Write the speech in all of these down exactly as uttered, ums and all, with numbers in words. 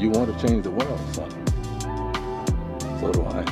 You want to change the world, son. So do I.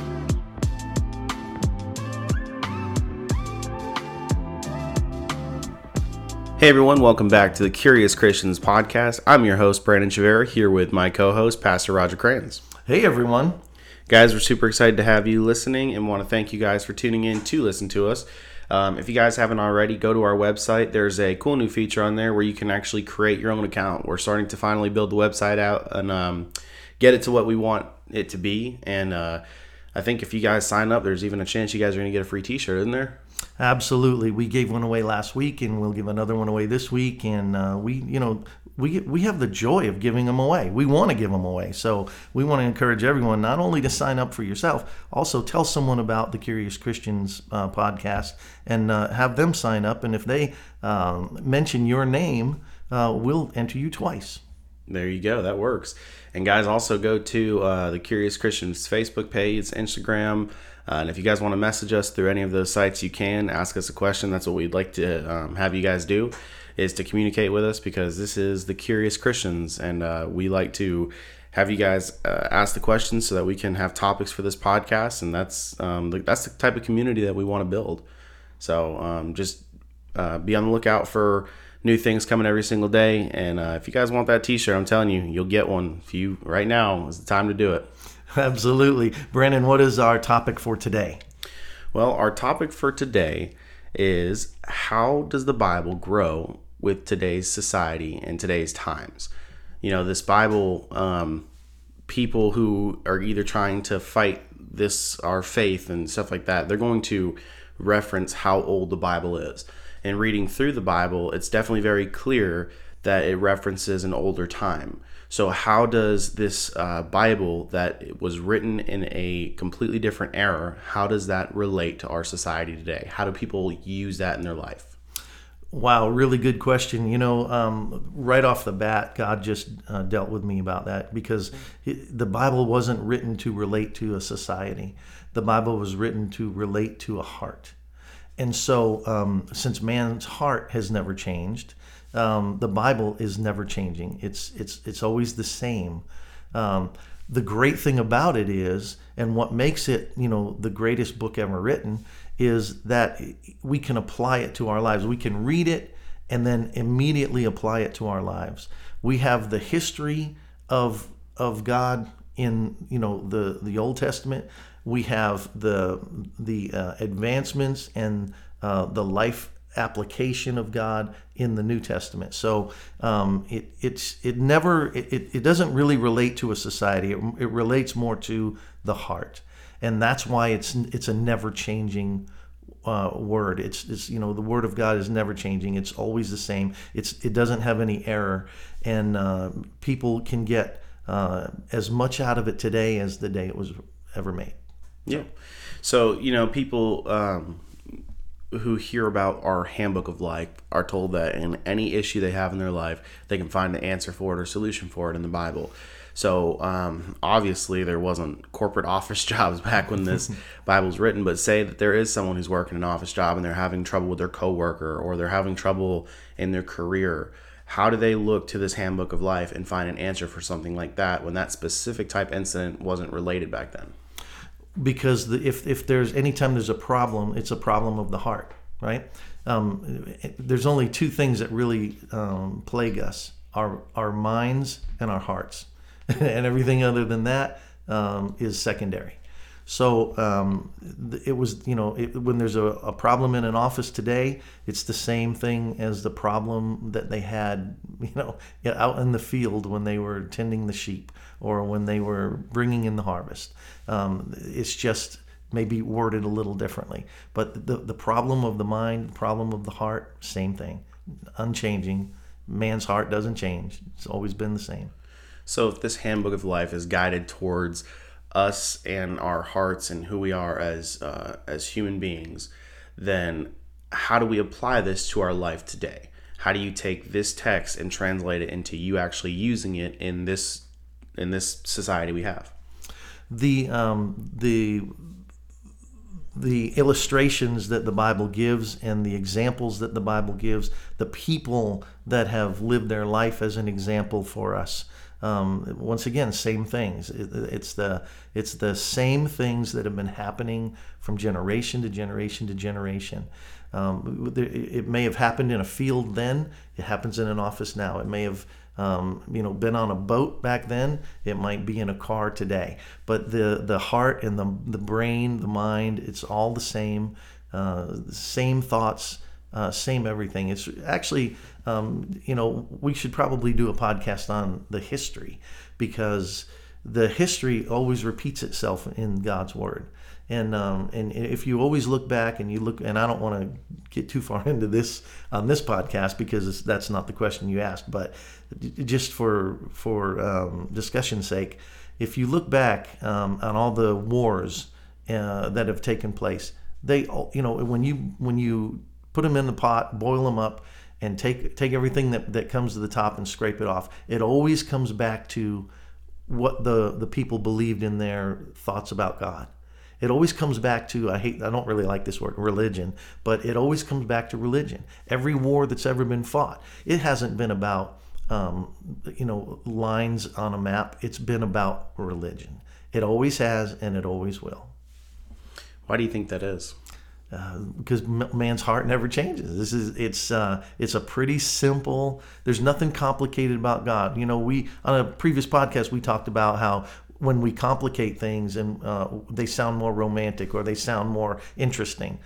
Hey everyone, welcome back to the Curious Christians podcast. I'm your host, Brandon Chavira, here with my co-host, Pastor Roger Krans. Hey everyone. Guys, we're super excited to have you listening and want to thank you guys for tuning in to listen to us. Um, if you guys haven't already, go to our website. There's a cool new feature on there where you can actually create your own account. We're starting to finally build the website out and um, get it to what we want it to be. And uh, I think if you guys sign up, there's even a chance you guys are going to get a free t-shirt, isn't there? Absolutely. We gave one away last week, and we'll give another one away this week. And uh, we, you know, we we have the joy of giving them away. We want to give them away. So we want to encourage everyone not only to sign up for yourself, also tell someone about the Curious Christians uh, podcast and uh, have them sign up. And if they um, mention your name, uh, we'll enter you twice. There you go. That works. And guys, also go to uh, the Curious Christians Facebook page, Instagram. Uh, and if you guys want to message us through any of those sites, you can ask us a question. That's what we'd like to um, have you guys do, is to communicate with us, because this is the Curious Christians. And uh, we like to have you guys uh, ask the questions so that we can have topics for this podcast. And that's um, that's the type of community that we want to build. So um, just uh, be on the lookout for new things coming every single day. And uh, if you guys want that t-shirt, I'm telling you, you'll get one. If you, right now is the time to do it. Absolutely. Brandon, what is our topic for today? Well, our topic for today is, how does the Bible grow with today's society and today's times? You know, this Bible, um, people who are either trying to fight this, our faith and stuff like that, they're going to reference how old the Bible is. And reading through the Bible, it's definitely very clear that it references an older time. So how does this uh, Bible that was written in a completely different era, how does that relate to our society today? How do people use that in their life? Wow, really good question. You know, um, right off the bat, God just uh, dealt with me about that, because it, the Bible wasn't written to relate to a society. The Bible was written to relate to a heart. And so um, since man's heart has never changed, Um, the Bible is never changing. It's it's it's always the same. Um, the great thing about it is, and what makes it, you know, the greatest book ever written, is that we can apply it to our lives. We can read it and then immediately apply it to our lives. We have the history of of God in, you know, the the Old Testament. We have the the uh, advancements and uh, the life application of God in the New Testament. So um, it it's it never it, it doesn't really relate to a society. It, it relates more to the heart, and that's why it's it's a never changing uh, word. It's it's you know the Word of God is never changing. It's always the same. It's it doesn't have any error, and uh, people can get uh, as much out of it today as the day it was ever made. Yeah. So you know people. Um who hear about our handbook of life are told that in any issue they have in their life, they can find the answer for it or solution for it in the Bible. So um, obviously there wasn't corporate office jobs back when this Bible's written, but say that there is someone who's working an office job and they're having trouble with their coworker, or they're having trouble in their career. How do they look to this handbook of life and find an answer for something like that when that specific type incident wasn't related back then? Because the, if if there's any time there's a problem, it's a problem of the heart, right? Um, there's only two things that really um, plague us: our our minds and our hearts, and everything other than that um, is secondary. So um, it was, you know, it, when there's a, a problem in an office today, it's the same thing as the problem that they had, you know, out in the field when they were tending the sheep or when they were bringing in the harvest. Um, it's just maybe worded a little differently. But the, the problem of the mind, problem of the heart, same thing, unchanging. Man's heart doesn't change. It's always been the same. So if this handbook of life is guided towards us and our hearts and who we are as uh, as human beings, then how do we apply this to our life today? How do you take this text and translate it into you actually using it in this in this society we have? The um, the the illustrations that the Bible gives and the examples that the Bible gives, the people that have lived their life as an example for us, Um, once again, same things. It, it's the it's the same things that have been happening from generation to generation to generation. Um, it may have happened in a field then. It happens in an office now. It may have um, you know been on a boat back then. It might be in a car today. But the the heart and the the brain, the mind, it's all the same. Uh, same thoughts. Uh, same everything. It's actually, um, you know, we should probably do a podcast on the history, because the history always repeats itself in God's Word. And um, and if you always look back and you look, and I don't want to get too far into this on this podcast because it's, that's not the question you asked, but just for for um, discussion's sake, if you look back um, on all the wars uh, that have taken place, they, you know, when you when you put them in the pot, boil them up, and take take everything that, that comes to the top and scrape it off. It always comes back to what the, the people believed in their thoughts about God. It always comes back to, I hate, I don't really like this word, religion, but it always comes back to religion. Every war that's ever been fought, it hasn't been about, um, you know, lines on a map. It's been about religion. It always has, and it always will. Why do you think that is? Uh, because man's heart never changes. This is it's uh, it's a pretty simple. There's nothing complicated about God. You know, we on a previous podcast we talked about how when we complicate things and uh, they sound more romantic or they sound more interesting.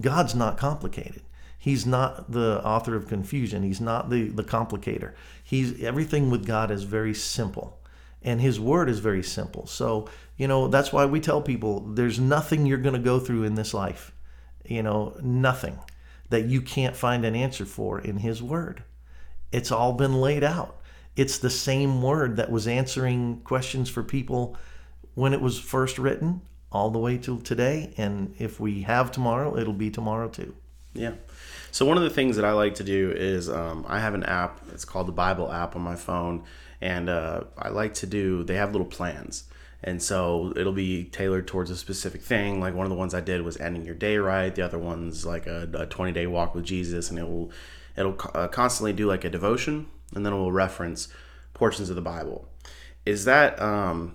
God's not complicated. He's not the author of confusion. He's not the the complicator. He's everything with God is very simple. And his word is very simple. So, you know, that's why we tell people there's nothing you're going to go through in this life. You know, nothing that you can't find an answer for in his word. It's all been laid out. It's the same word that was answering questions for people when it was first written all the way till today. And if we have tomorrow, it'll be tomorrow too. Yeah. So one of the things that I like to do is um, I have an app. It's called the Bible app on my phone. And uh, I like to do, they have little plans. And so it'll be tailored towards a specific thing. Like one of the ones I did was ending your day right. The other one's like a, a twenty-day walk with Jesus. And it will, it'll uh, constantly do like a devotion. And then it will reference portions of the Bible. Is that, um,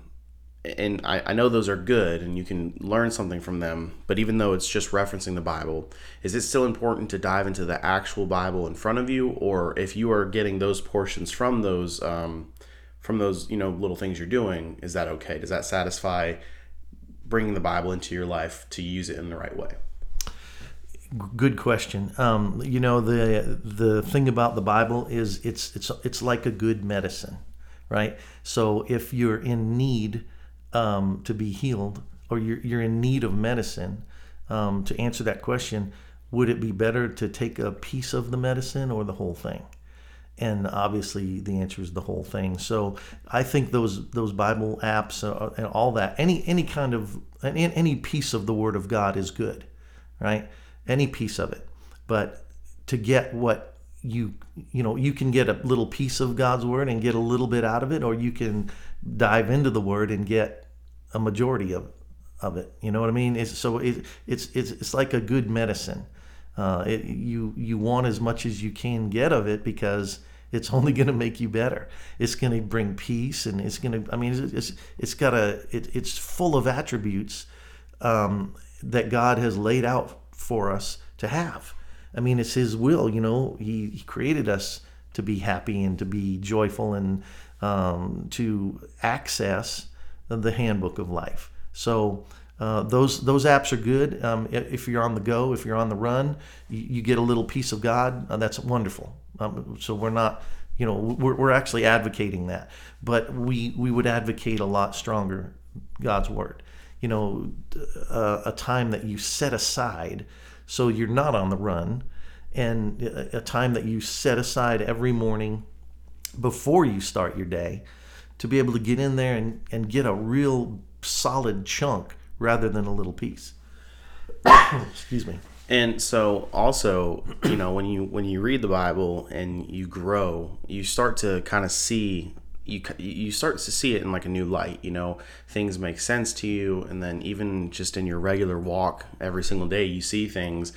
and I, I know those are good and you can learn something from them. But even though it's just referencing the Bible, is it still important to dive into the actual Bible in front of you? Or if you are getting those portions from those um from those, you know, little things you're doing, is that okay? Does that satisfy bringing the Bible into your life to use it in the right way? Good question. Um, you know, the the thing about the Bible is it's it's it's like a good medicine, right? So if you're in need um, to be healed, or you're you're in need of medicine, um, to answer that question, would it be better to take a piece of the medicine or the whole thing? And obviously, the answer is the whole thing. So I think those those Bible apps uh, and all that, any any kind of any, any piece of the Word of God is good, right? Any piece of it. But to get what you you know, you can get a little piece of God's Word and get a little bit out of it, or you can dive into the Word and get a majority of of it. You know what I mean? It's, so it, it's it's it's like a good medicine. Uh, it, you you want as much as you can get of it because it's only going to make you better. It's going to bring peace, and it's going to. I mean, it's it's, it's got a. It, it's full of attributes um, that God has laid out for us to have. I mean, it's His will. You know, He, he created us to be happy and to be joyful and um, to access the handbook of life. So. Uh, those those apps are good. Um, if you're on the go, if you're on the run, you, you get a little piece of God. Uh, that's wonderful. Um, so we're not, you know, we're we're actually advocating that, but we we would advocate a lot stronger God's word. You know, uh, a time that you set aside so you're not on the run, and a time that you set aside every morning before you start your day to be able to get in there and, and get a real solid chunk rather than a little piece. Excuse me. And so also, you know, when you when you read the Bible and you grow, you start to kind of see you you start to see it in like a new light, you know, things make sense to you, and then even just in your regular walk every single day, you see things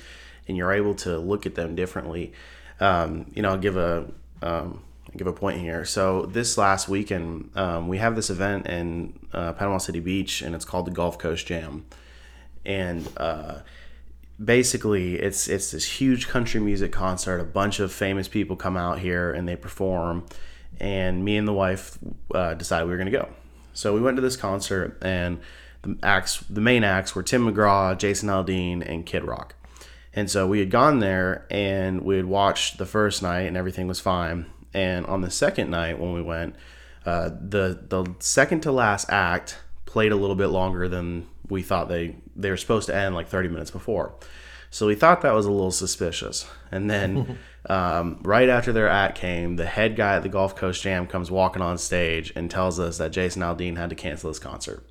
and you're able to look at them differently. Um, you know, I'll give a um give a point here. So this last weekend, um, we have this event in uh, Panama City Beach, and it's called the Gulf Coast Jam. And uh, basically, it's it's this huge country music concert. A bunch of famous people come out here, and they perform. And me and the wife uh, decided we were going to go. So we went to this concert, and the acts, the main acts were Tim McGraw, Jason Aldean, and Kid Rock. And so we had gone there, and we had watched the first night, and everything was fine. And on the second night when we went, uh, the the second to last act played a little bit longer than we thought they, they were supposed to end, like thirty minutes before. So we thought that was a little suspicious. And then um, right after their act came, the head guy at the Gulf Coast Jam comes walking on stage and tells us that Jason Aldean had to cancel his concert.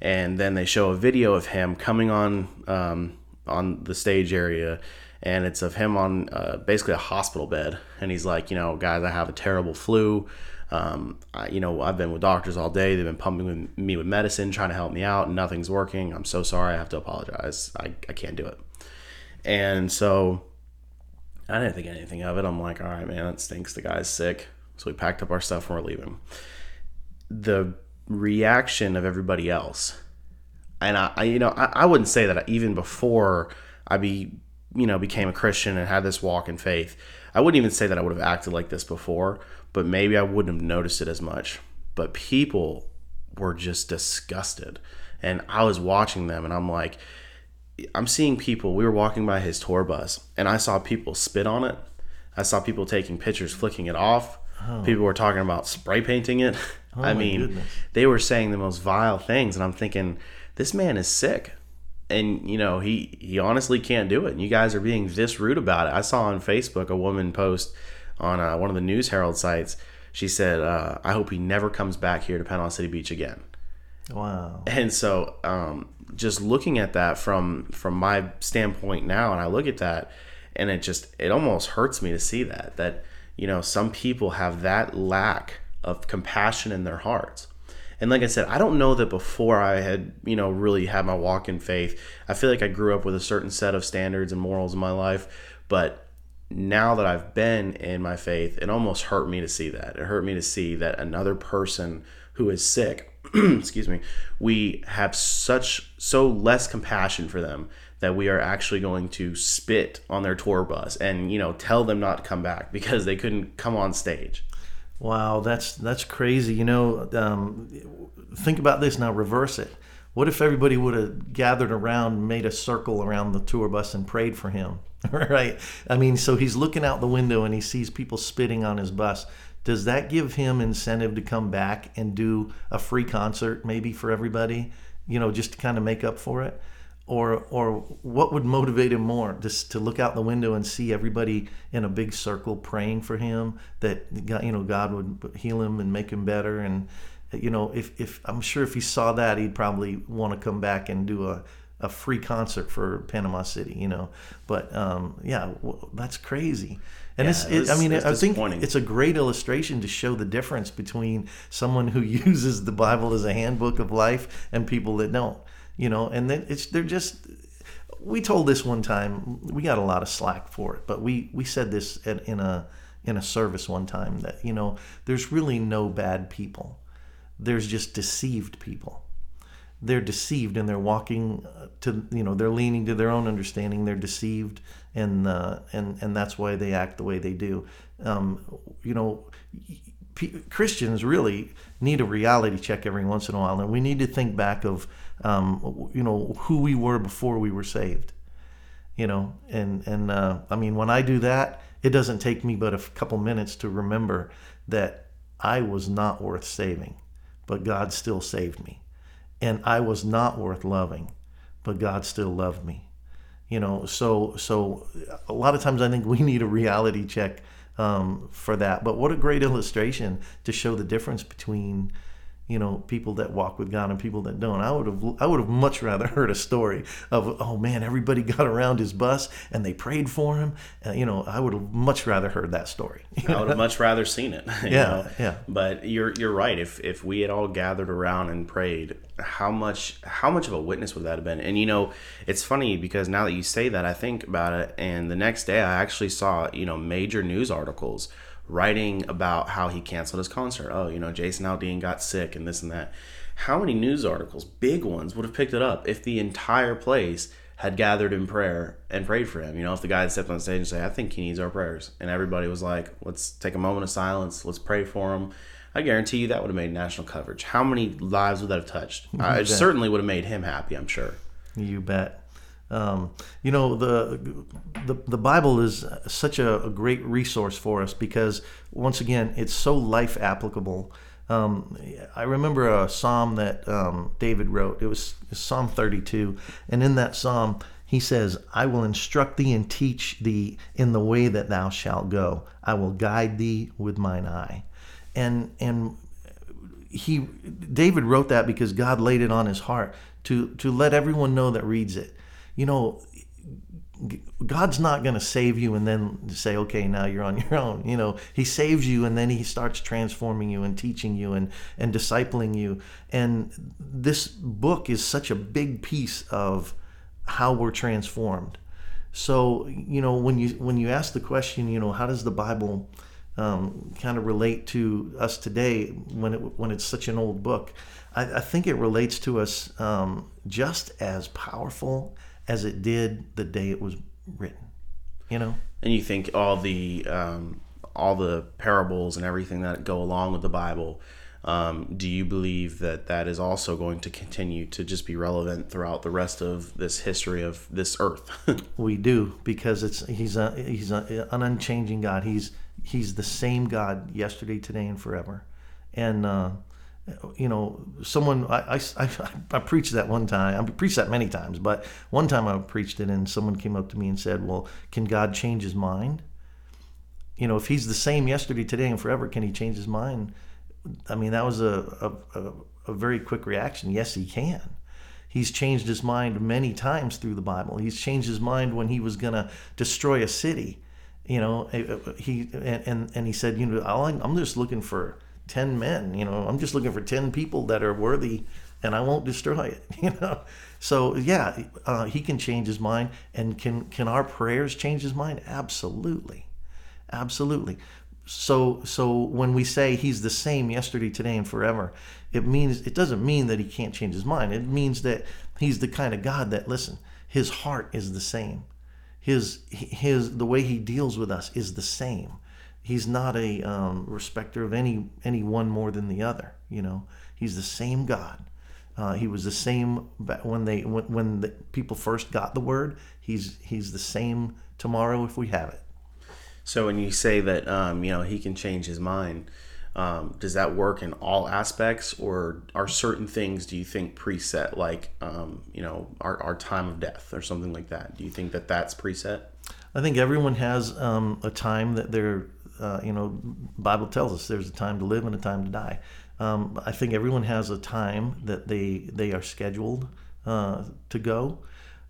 And then they show a video of him coming on um, on the stage area, and it's of him on uh, basically a hospital bed. And he's like, you know, guys, I have a terrible flu. Um, I, you know, I've been with doctors all day. They've been pumping with me with medicine, trying to help me out, and nothing's working. I'm so sorry. I have to apologize. I, I can't do it. And so I didn't think anything of it. I'm like, all right, man, that stinks. The guy's sick. So we packed up our stuff and we're leaving. The reaction of everybody else, and I, I you know, I, I wouldn't say that even before I be, you know, became a Christian and had this walk in faith, I wouldn't even say that I would have acted like this before, but maybe I wouldn't have noticed it as much. But people were just disgusted. And I was watching them, and I'm like, I'm seeing people. We were walking by his tour bus, and I saw people spit on it. I saw people taking pictures, flicking it off. Oh. People were talking about spray painting it. Oh, I mean, goodness. They were saying the most vile things, and I'm thinking, this man is sick. And, you know, he, he honestly can't do it. And you guys are being this rude about it. I saw on Facebook a woman post on uh, one of the News Herald sites. She said, uh, I hope he never comes back here to Panama City Beach again. Wow. And so um, just looking at that from from my standpoint now, and I look at that, and it just, it almost hurts me to see that, that, you know, some people have that lack of compassion in their hearts. And like I said, I don't know that before I had, you know, really had my walk in faith. I feel like I grew up with a certain set of standards and morals in my life. But now that I've been in my faith, it almost hurt me to see that. It hurt me to see that another person who is sick, excuse me, we have such, so less compassion for them that we are actually going to spit on their tour bus and, you know, tell them not to come back because they couldn't come on stage. Wow, that's that's crazy. You know, um, think about this now, reverse it. What if everybody would have gathered around, made a circle around the tour bus and prayed for him, right? I mean, so he's looking out the window and he sees people spitting on his bus. Does that give him incentive to come back and do a free concert maybe for everybody, you know, just to kind of make up for it? Or or what would motivate him more? Just to look out the window and see everybody in a big circle praying for him, that God, you know, God would heal him and make him better. And, you know, if, if I'm sure if he saw that, he'd probably want to come back and do a, a free concert for Panama City, you know. But, um, yeah, well, that's crazy. And yeah, it's, it, I mean, it's I think it's a great illustration to show the difference between someone who uses the Bible as a handbook of life and people that don't. You know, and then it's they're just, we told this one time, we got a lot of slack for it, but we, we said this at, in a in a service one time that, you know, there's really no bad people. There's just deceived people. They're deceived and they're walking to, you know, they're leaning to their own understanding. They're deceived and uh, and, and that's why they act the way they do. Um, you know, P- Christians really need a reality check every once in a while, and we need to think back of, Um, you know, who we were before we were saved, you know, and, and uh, I mean, when I do that, it doesn't take me but a couple minutes to remember that I was not worth saving, but God still saved me. And I was not worth loving, but God still loved me. You know, so, so a lot of times I think we need a reality check um, for that. But what a great illustration to show the difference between, you know, people that walk with God and people that don't. I would have, I would have much rather heard a story of, oh man, everybody got around his bus and they prayed for him. Uh, you know, I would have much rather heard that story. I would have much rather seen it. You yeah, know? yeah. But you're you're right. If if we had all gathered around and prayed, how much how much of a witness would that have been? And, you know, it's funny because now that you say that, I think about it, and the next day I actually saw, you know, major news articles writing about how he canceled his concert. Oh, you know, Jason Aldean got sick and this and that. How many news articles, big ones, would have picked it up if the entire place had gathered in prayer and prayed for him? You know, if the guy had stepped on stage and said, I think he needs our prayers, and everybody was like, let's take a moment of silence, let's pray for him, I guarantee you that would have made national coverage. How many lives would that have touched? You I bet. Certainly would have made him happy, I'm sure. You bet. Um, you know, the, the the Bible is such a, a great resource for us because, once again, it's so life applicable. Um, I remember a psalm that um, David wrote. It was Psalm thirty-two. And in that psalm, he says, I will instruct thee and teach thee in the way that thou shalt go. I will guide thee with mine eye. And and he David wrote that because God laid it on his heart to, to let everyone know that reads it. You know, God's not going to save you and then say, okay, now you're on your own. You know, he saves you and then he starts transforming you and teaching you and, and discipling you. And this book is such a big piece of how we're transformed. So, you know, when you when you ask the question, you know, how does the Bible um, kind of relate to us today when it when it's such an old book? I, I think it relates to us um, just as powerful as it did the day it was written, you know? And you think all the um, all the parables and everything that go along with the Bible, um, do you believe that that is also going to continue to just be relevant throughout the rest of this history of this earth? We do, because it's he's a, he's a, an unchanging God. He's he's the same God yesterday, today, and forever. And uh, you know, someone, I, I, I, I preached that one time, I preached that many times, but one time I preached it and someone came up to me and said, well, can God change his mind? You know, if he's the same yesterday, today, and forever, can he change his mind? I mean, that was a, a, a very quick reaction. Yes, he can. He's changed his mind many times through the Bible. He's changed his mind when he was going to destroy a city, you know, he, and, and, and he said, you know, I'm just looking for ten men, you know, I'm just looking for ten people that are worthy and I won't destroy it, you know. So yeah, uh, he can change his mind. And can can our prayers change his mind? Absolutely. Absolutely. So so when we say he's the same yesterday, today, and forever, it means, it doesn't mean that he can't change his mind. It means that he's the kind of God that, listen, his heart is the same. His his the way he deals with us is the same. He's not a um, respecter of any any one more than the other. You know, he's the same God. Uh, he was the same when they when, when the people first got the word. He's he's the same tomorrow if we have it. So when you say that, um, you know, he can change his mind, um, does that work in all aspects, or are certain things, do you think, preset, like um, you know, our our time of death or something like that? Do you think that that's preset? I think everyone has um, a time that they're. Uh, you know, Bible tells us there's a time to live and a time to die. Um, I think everyone has a time that they they are scheduled uh, to go.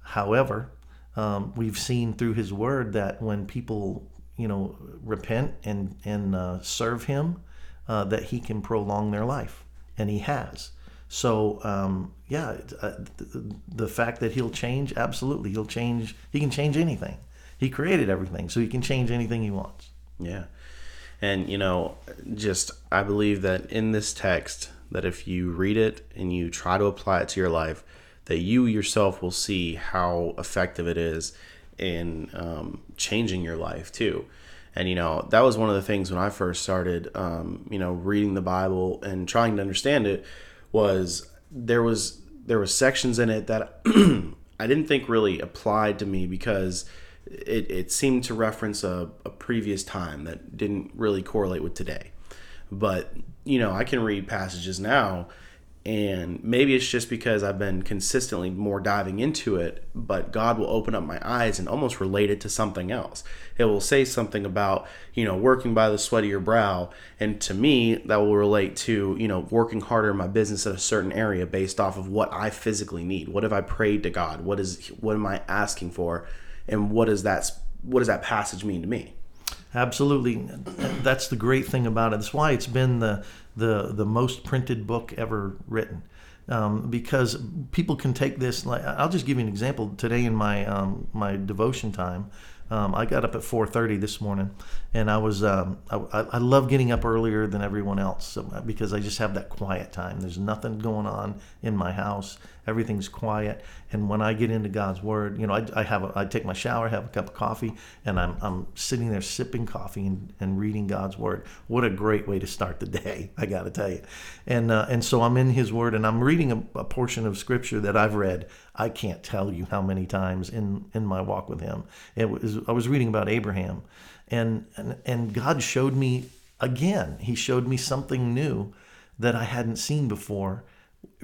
However, um, we've seen through His Word that when people, you know, repent and and uh, serve Him, uh, that He can prolong their life, and He has. So um, yeah, uh, the, the fact that He'll change, absolutely, He'll change. He can change anything. He created everything, so He can change anything He wants. Yeah. And, you know, just I believe that in this text, that if you read it and you try to apply it to your life, that you yourself will see how effective it is in um, changing your life, too. And, you know, that was one of the things when I first started, um, you know, reading the Bible and trying to understand it, was there was there was sections in it that I didn't think really applied to me because It, it seemed to reference a, a previous time that didn't really correlate with today. But, you know, I can read passages now, and maybe it's just because I've been consistently more diving into it, but God will open up my eyes and almost relate it to something else. It will say something about, you know, working by the sweat of your brow, and to me, that will relate to, you know, working harder in my business at a certain area based off of what I physically need. What have I prayed to God? What is, what am I asking for? And what does that what does that passage mean to me? Absolutely, that's the great thing about it. That's why it's been the the the most printed book ever written. um, because people can take this. Like, I'll just give you an example. Today in my um, my devotion time, um, I got up at four thirty this morning, and I was um, I, I love getting up earlier than everyone else because I just have that quiet time. There's nothing going on in my house. Everything's quiet, and when I get into God's Word, you know, I, I have a, I take my shower, have a cup of coffee, and I'm I'm sitting there sipping coffee and, and reading God's Word. What a great way to start the day, I got to tell you. And uh, and so I'm in His Word, and I'm reading a, a portion of Scripture that I've read. I can't tell you how many times in in my walk with Him. It was I was reading about Abraham, and and, and God showed me again. He showed me something new that I hadn't seen before.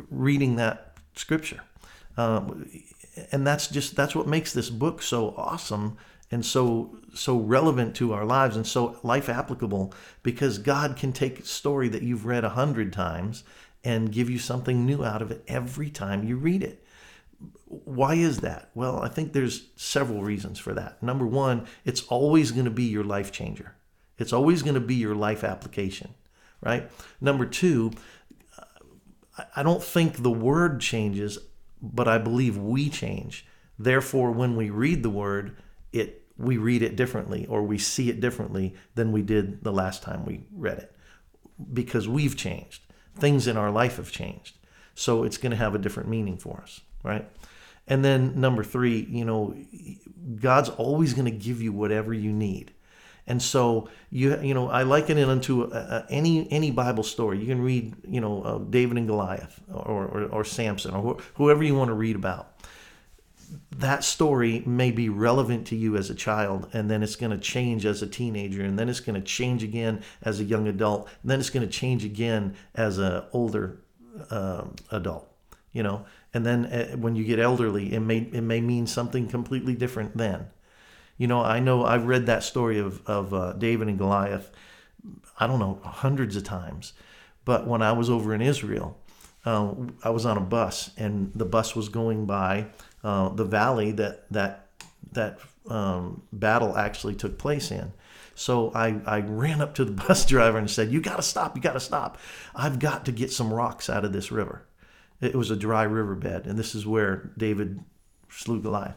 Reading that Scripture, um, and that's just that's what makes this book so awesome and so so relevant to our lives and so life applicable, because God can take a story that you've read a hundred times and give you something new out of it every time you read it. Why is that? Well, I think there's several reasons for that. Number one, it's always going to be your life changer. It's always going to be your life application, right? Number two, I don't think the Word changes, but I believe we change. Therefore, when we read the Word, it we read it differently, or we see it differently than we did the last time we read it, because we've changed. Things in our life have changed. So it's going to have a different meaning for us, right? And then number three, you know, God's always going to give you whatever you need. And so, you you know, I liken it unto a, a, any any Bible story. You can read, you know, uh, David and Goliath or, or, or Samson or wh- whoever you want to read about. That story may be relevant to you as a child, and then it's going to change as a teenager, and then it's going to change again as a young adult, and then it's going to change again as an older uh, adult, you know. And then uh, when you get elderly, it may it may mean something completely different then. You know, I know I've read that story of, of uh, David and Goliath, I don't know, hundreds of times. But when I was over in Israel, uh, I was on a bus, and the bus was going by uh, the valley that that that um, battle actually took place in. So I, I ran up to the bus driver and said, you got to stop, you got to stop. I've got to get some rocks out of this river. It was a dry riverbed, and this is where David slew Goliath.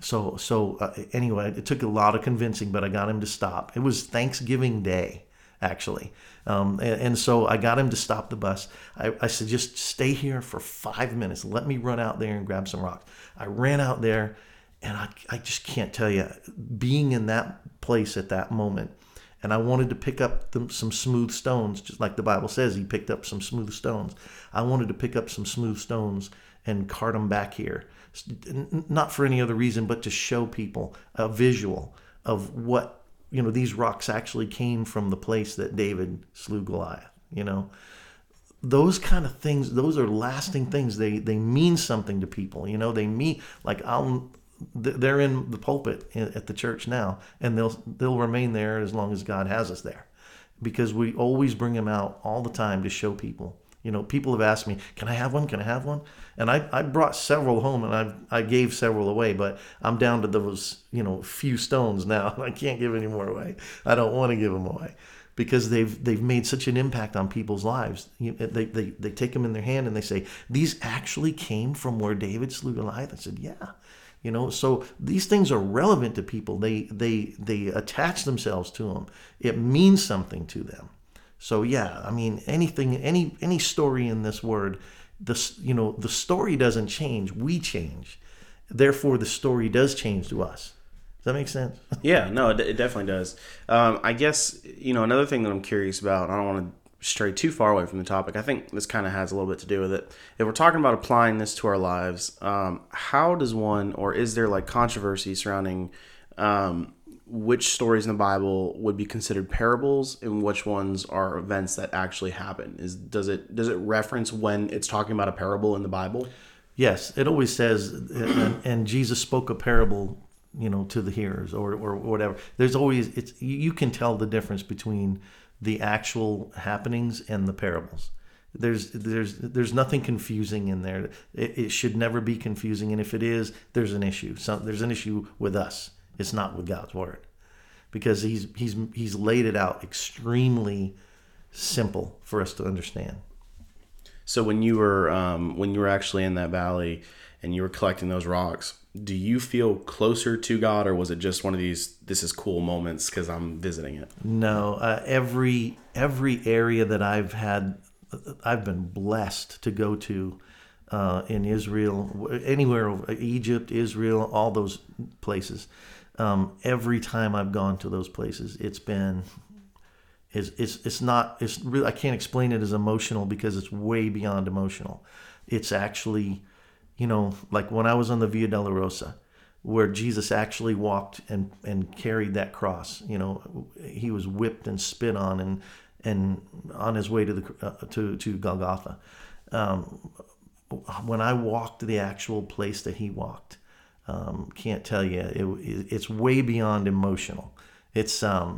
So so uh, anyway, it took a lot of convincing, but I got him to stop. It was Thanksgiving Day, actually. Um, and, and so I got him to stop the bus. I, I said, just stay here for five minutes. Let me run out there and grab some rocks. I ran out there, and I, I just can't tell you, being in that place at that moment, and I wanted to pick up the, some smooth stones, just like the Bible says, he picked up some smooth stones. I wanted to pick up some smooth stones and cart them back here. Not for any other reason, but to show people a visual of what, you know, these rocks actually came from the place that David slew Goliath, you know. Those kind of things, those are lasting things. They they mean something to people, you know. They mean, like, I'll, they're in the pulpit at the church now, and they'll they'll remain there as long as God has us there, because we always bring them out all the time to show people. You know, people have asked me, can I have one? Can I have one? And I, I brought several home, and I I gave several away, but I'm down to those, you know, few stones now. I can't give any more away. I don't want to give them away, because they've they've made such an impact on people's lives. You, they, they, they take them in their hand, and they say, these actually came from where David slew Goliath. I said, yeah. You know, so these things are relevant to people. They, they, they attach themselves to them. It means something to them. So yeah, I mean, anything, any any story in this Word, this you know, the story doesn't change. We change, therefore the story does change to us. Does that make sense? Yeah, no, it, it definitely does. Um, I guess you know another thing that I'm curious about. I don't want to stray too far away from the topic. I think this kind of has a little bit to do with it. If we're talking about applying this to our lives, um, how does one, or is there like controversy surrounding Um, which stories in the Bible would be considered parables and which ones are events that actually happen? Is does it does it reference when it's talking about a parable in the Bible? Yes, it always says, and, and Jesus spoke a parable, you know, to the hearers or or whatever. There's always, it's you can tell the difference between the actual happenings and the parables. There's there's there's nothing confusing in there. It, it should never be confusing, and if it is, there's an issue. So there's an issue with us. It's not with God's Word, because he's he's he's laid it out extremely simple for us to understand. So when you were um, when you were actually in that valley and you were collecting those rocks, do you feel closer to God, or was it just one of these, this is cool moments because I'm visiting it? No, uh, every every area that I've had, I've been blessed to go to uh, in Israel, anywhere, Egypt, Israel, all those places. Um, every time I've gone to those places, it's been, it's, it's, it's not, it's really, I can't explain it as emotional because it's way beyond emotional. It's actually, you know, like when I was on the Via Dolorosa, where Jesus actually walked and, and carried that cross, you know, he was whipped and spit on and, and on his way to the, uh, to, to Golgotha. Um, when I walked the actual place that he walked, Um, can't tell you. It, it's way beyond emotional. It's um,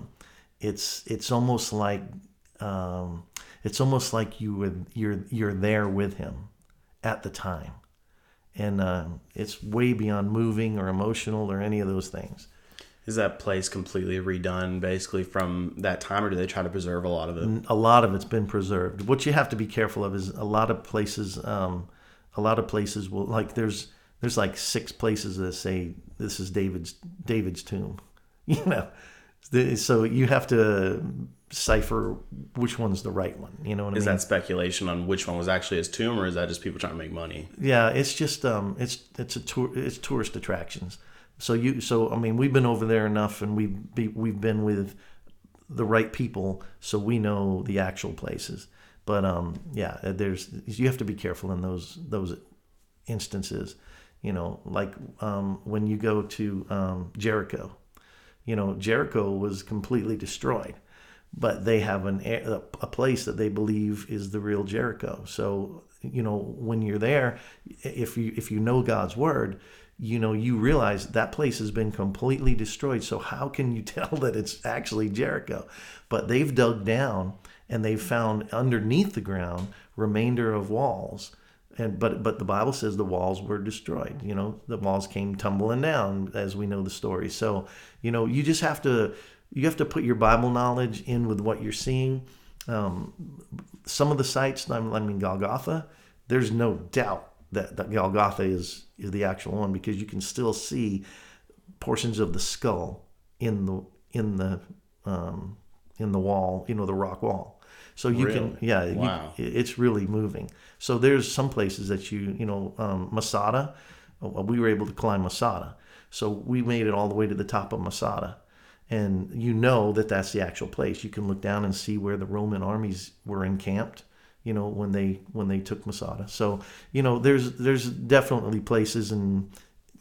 it's it's almost like um, it's almost like you would you're you're there with him at the time, and uh, it's way beyond moving or emotional or any of those things. Is that place completely redone basically from that time, or do they try to preserve a lot of it? A lot of it's been preserved. What you have to be careful of is a lot of places. Um, a lot of places will like there's. There's like six places that say this is David's David's tomb, you know. So you have to cipher which one's the right one. You know what I mean? Is that speculation on which one was actually his tomb, or is that just people trying to make money? Yeah, it's just um, it's it's a tour, it's tourist attractions. So you so I mean we've been over there enough, and we've be, we've been with the right people, so we know the actual places. But um, yeah, there's you have to be careful in those those instances. You know, like um, when you go to um, Jericho, you know, Jericho was completely destroyed, but they have an a place that they believe is the real Jericho. So, you know, when you're there, if you if you know God's word, you know, you realize that place has been completely destroyed. So how can you tell that it's actually Jericho? But they've dug down and they've found underneath the ground remainder of walls. And but but the Bible says the walls were destroyed. You know, the walls came tumbling down, as we know the story. So, you know, you just have to you have to put your Bible knowledge in with what you're seeing. Um, some of the sites, I mean, Golgotha, there's no doubt that, that Golgotha is, is the actual one, because you can still see portions of the skull in the in the um, in the wall, you know, the rock wall. So you really? can, yeah, wow. you, it's really moving. So there's some places that you, you know, um, Masada, we were able to climb Masada. So we made it all the way to the top of Masada. And you know that that's the actual place. You can look down and see where the Roman armies were encamped, you know, when they when they took Masada. So, you know, there's there's definitely places and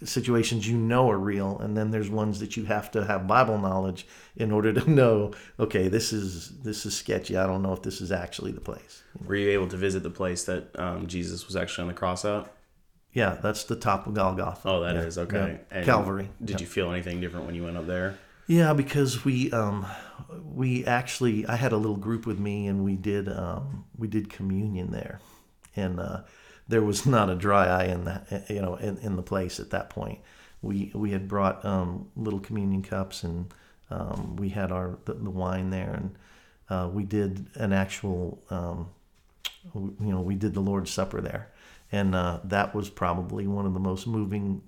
situations you know are real, and then there's ones that you have to have Bible knowledge in order to know, okay, this is this is sketchy. I don't know if this is actually the place. Were you able to visit the place that um, Jesus was actually on the cross at? Yeah, that's the top of Golgotha. Oh, that yeah. is, okay. Yeah. Calvary. Did yeah. you feel anything different when you went up there? Yeah, because we um, we actually, I had a little group with me, and we did um, we did communion there, and uh there was not a dry eye in that, you know, in, in the place at that point. We we had brought um, little communion cups, and um, we had our the, the wine there, and uh, we did an actual, um, you know, we did the Lord's Supper there, and uh, that was probably one of the most moving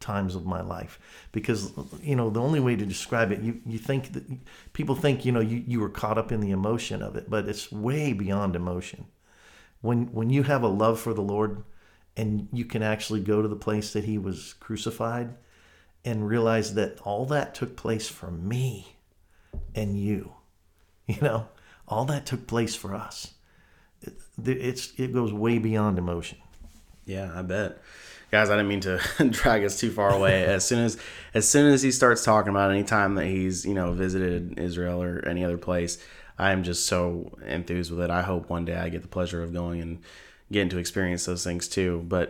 times of my life, because, you know, the only way to describe it, you you think that people think, you know, you you were caught up in the emotion of it, but it's way beyond emotion. When when you have a love for the Lord, and you can actually go to the place that he was crucified and realize that all that took place for me and you, you know, all that took place for us. It, it's, it goes way beyond emotion. Yeah, I bet. Guys, I didn't mean to drag us too far away. As soon as as soon as he starts talking about any time that he's, you know, visited Israel or any other place, I am just so enthused with it. I hope one day I get the pleasure of going and getting to experience those things too. But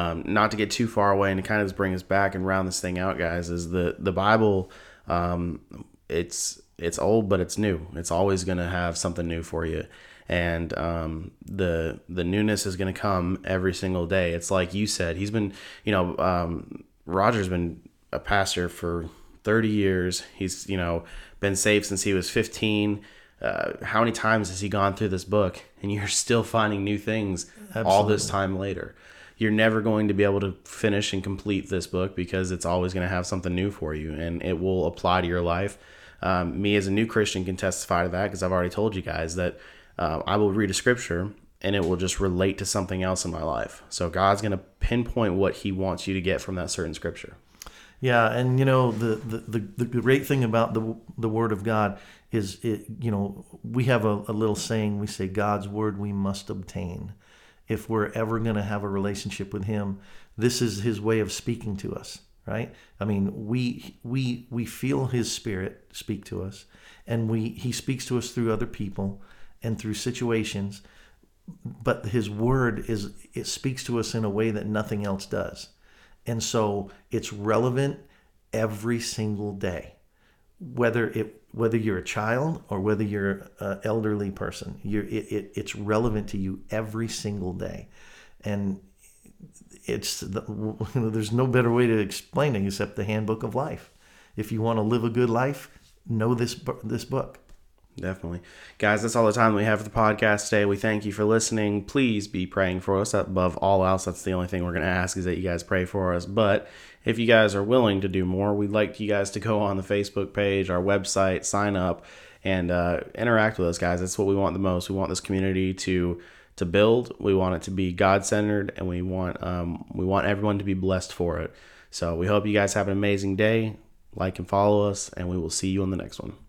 um, not to get too far away, and to kind of just bring us back and round this thing out, guys, is the the Bible. Um, it's it's old, but it's new. It's always going to have something new for you, and um, the the newness is going to come every single day. It's like you said, he's been, you know, um, Roger's been a pastor for thirty years. He's, you know, been saved since he was fifteen. uh, how many times has he gone through this book? And you're still finding new things Absolutely. all this time later. You're never going to be able to finish and complete this book because it's always going to have something new for you, and it will apply to your life. Um, me as a new Christian can testify to that, because I've already told you guys that uh, I will read a scripture and it will just relate to something else in my life. So God's going to pinpoint what he wants you to get from that certain scripture. Yeah, and you know, the the, the, the great thing about the the Word of God is, it, you know, we have a, a little saying, we say, God's Word we must obtain. If we're ever going to have a relationship with him, this is his way of speaking to us, right? I mean, we we we feel his Spirit speak to us, and we he speaks to us through other people and through situations, but his Word is, it speaks to us in a way that nothing else does. And so it's relevant every single day, whether it whether you're a child or whether you're an elderly person, you're, it, it, it's relevant to you every single day. And it's the, there's no better way to explain it except the handbook of life. If you want to live a good life, know this this book. Definitely. Guys, that's all the time we have for the podcast today. We thank you for listening. Please be praying for us above all else. That's the only thing we're going to ask, is that you guys pray for us. But if you guys are willing to do more, we'd like you guys to go on the Facebook page, our website, sign up, and uh, interact with us, guys. That's what we want the most. We want this community to to build. We want it to be God-centered, and we want um, we want everyone to be blessed for it. So we hope you guys have an amazing day. Like and follow us, and we will see you on the next one.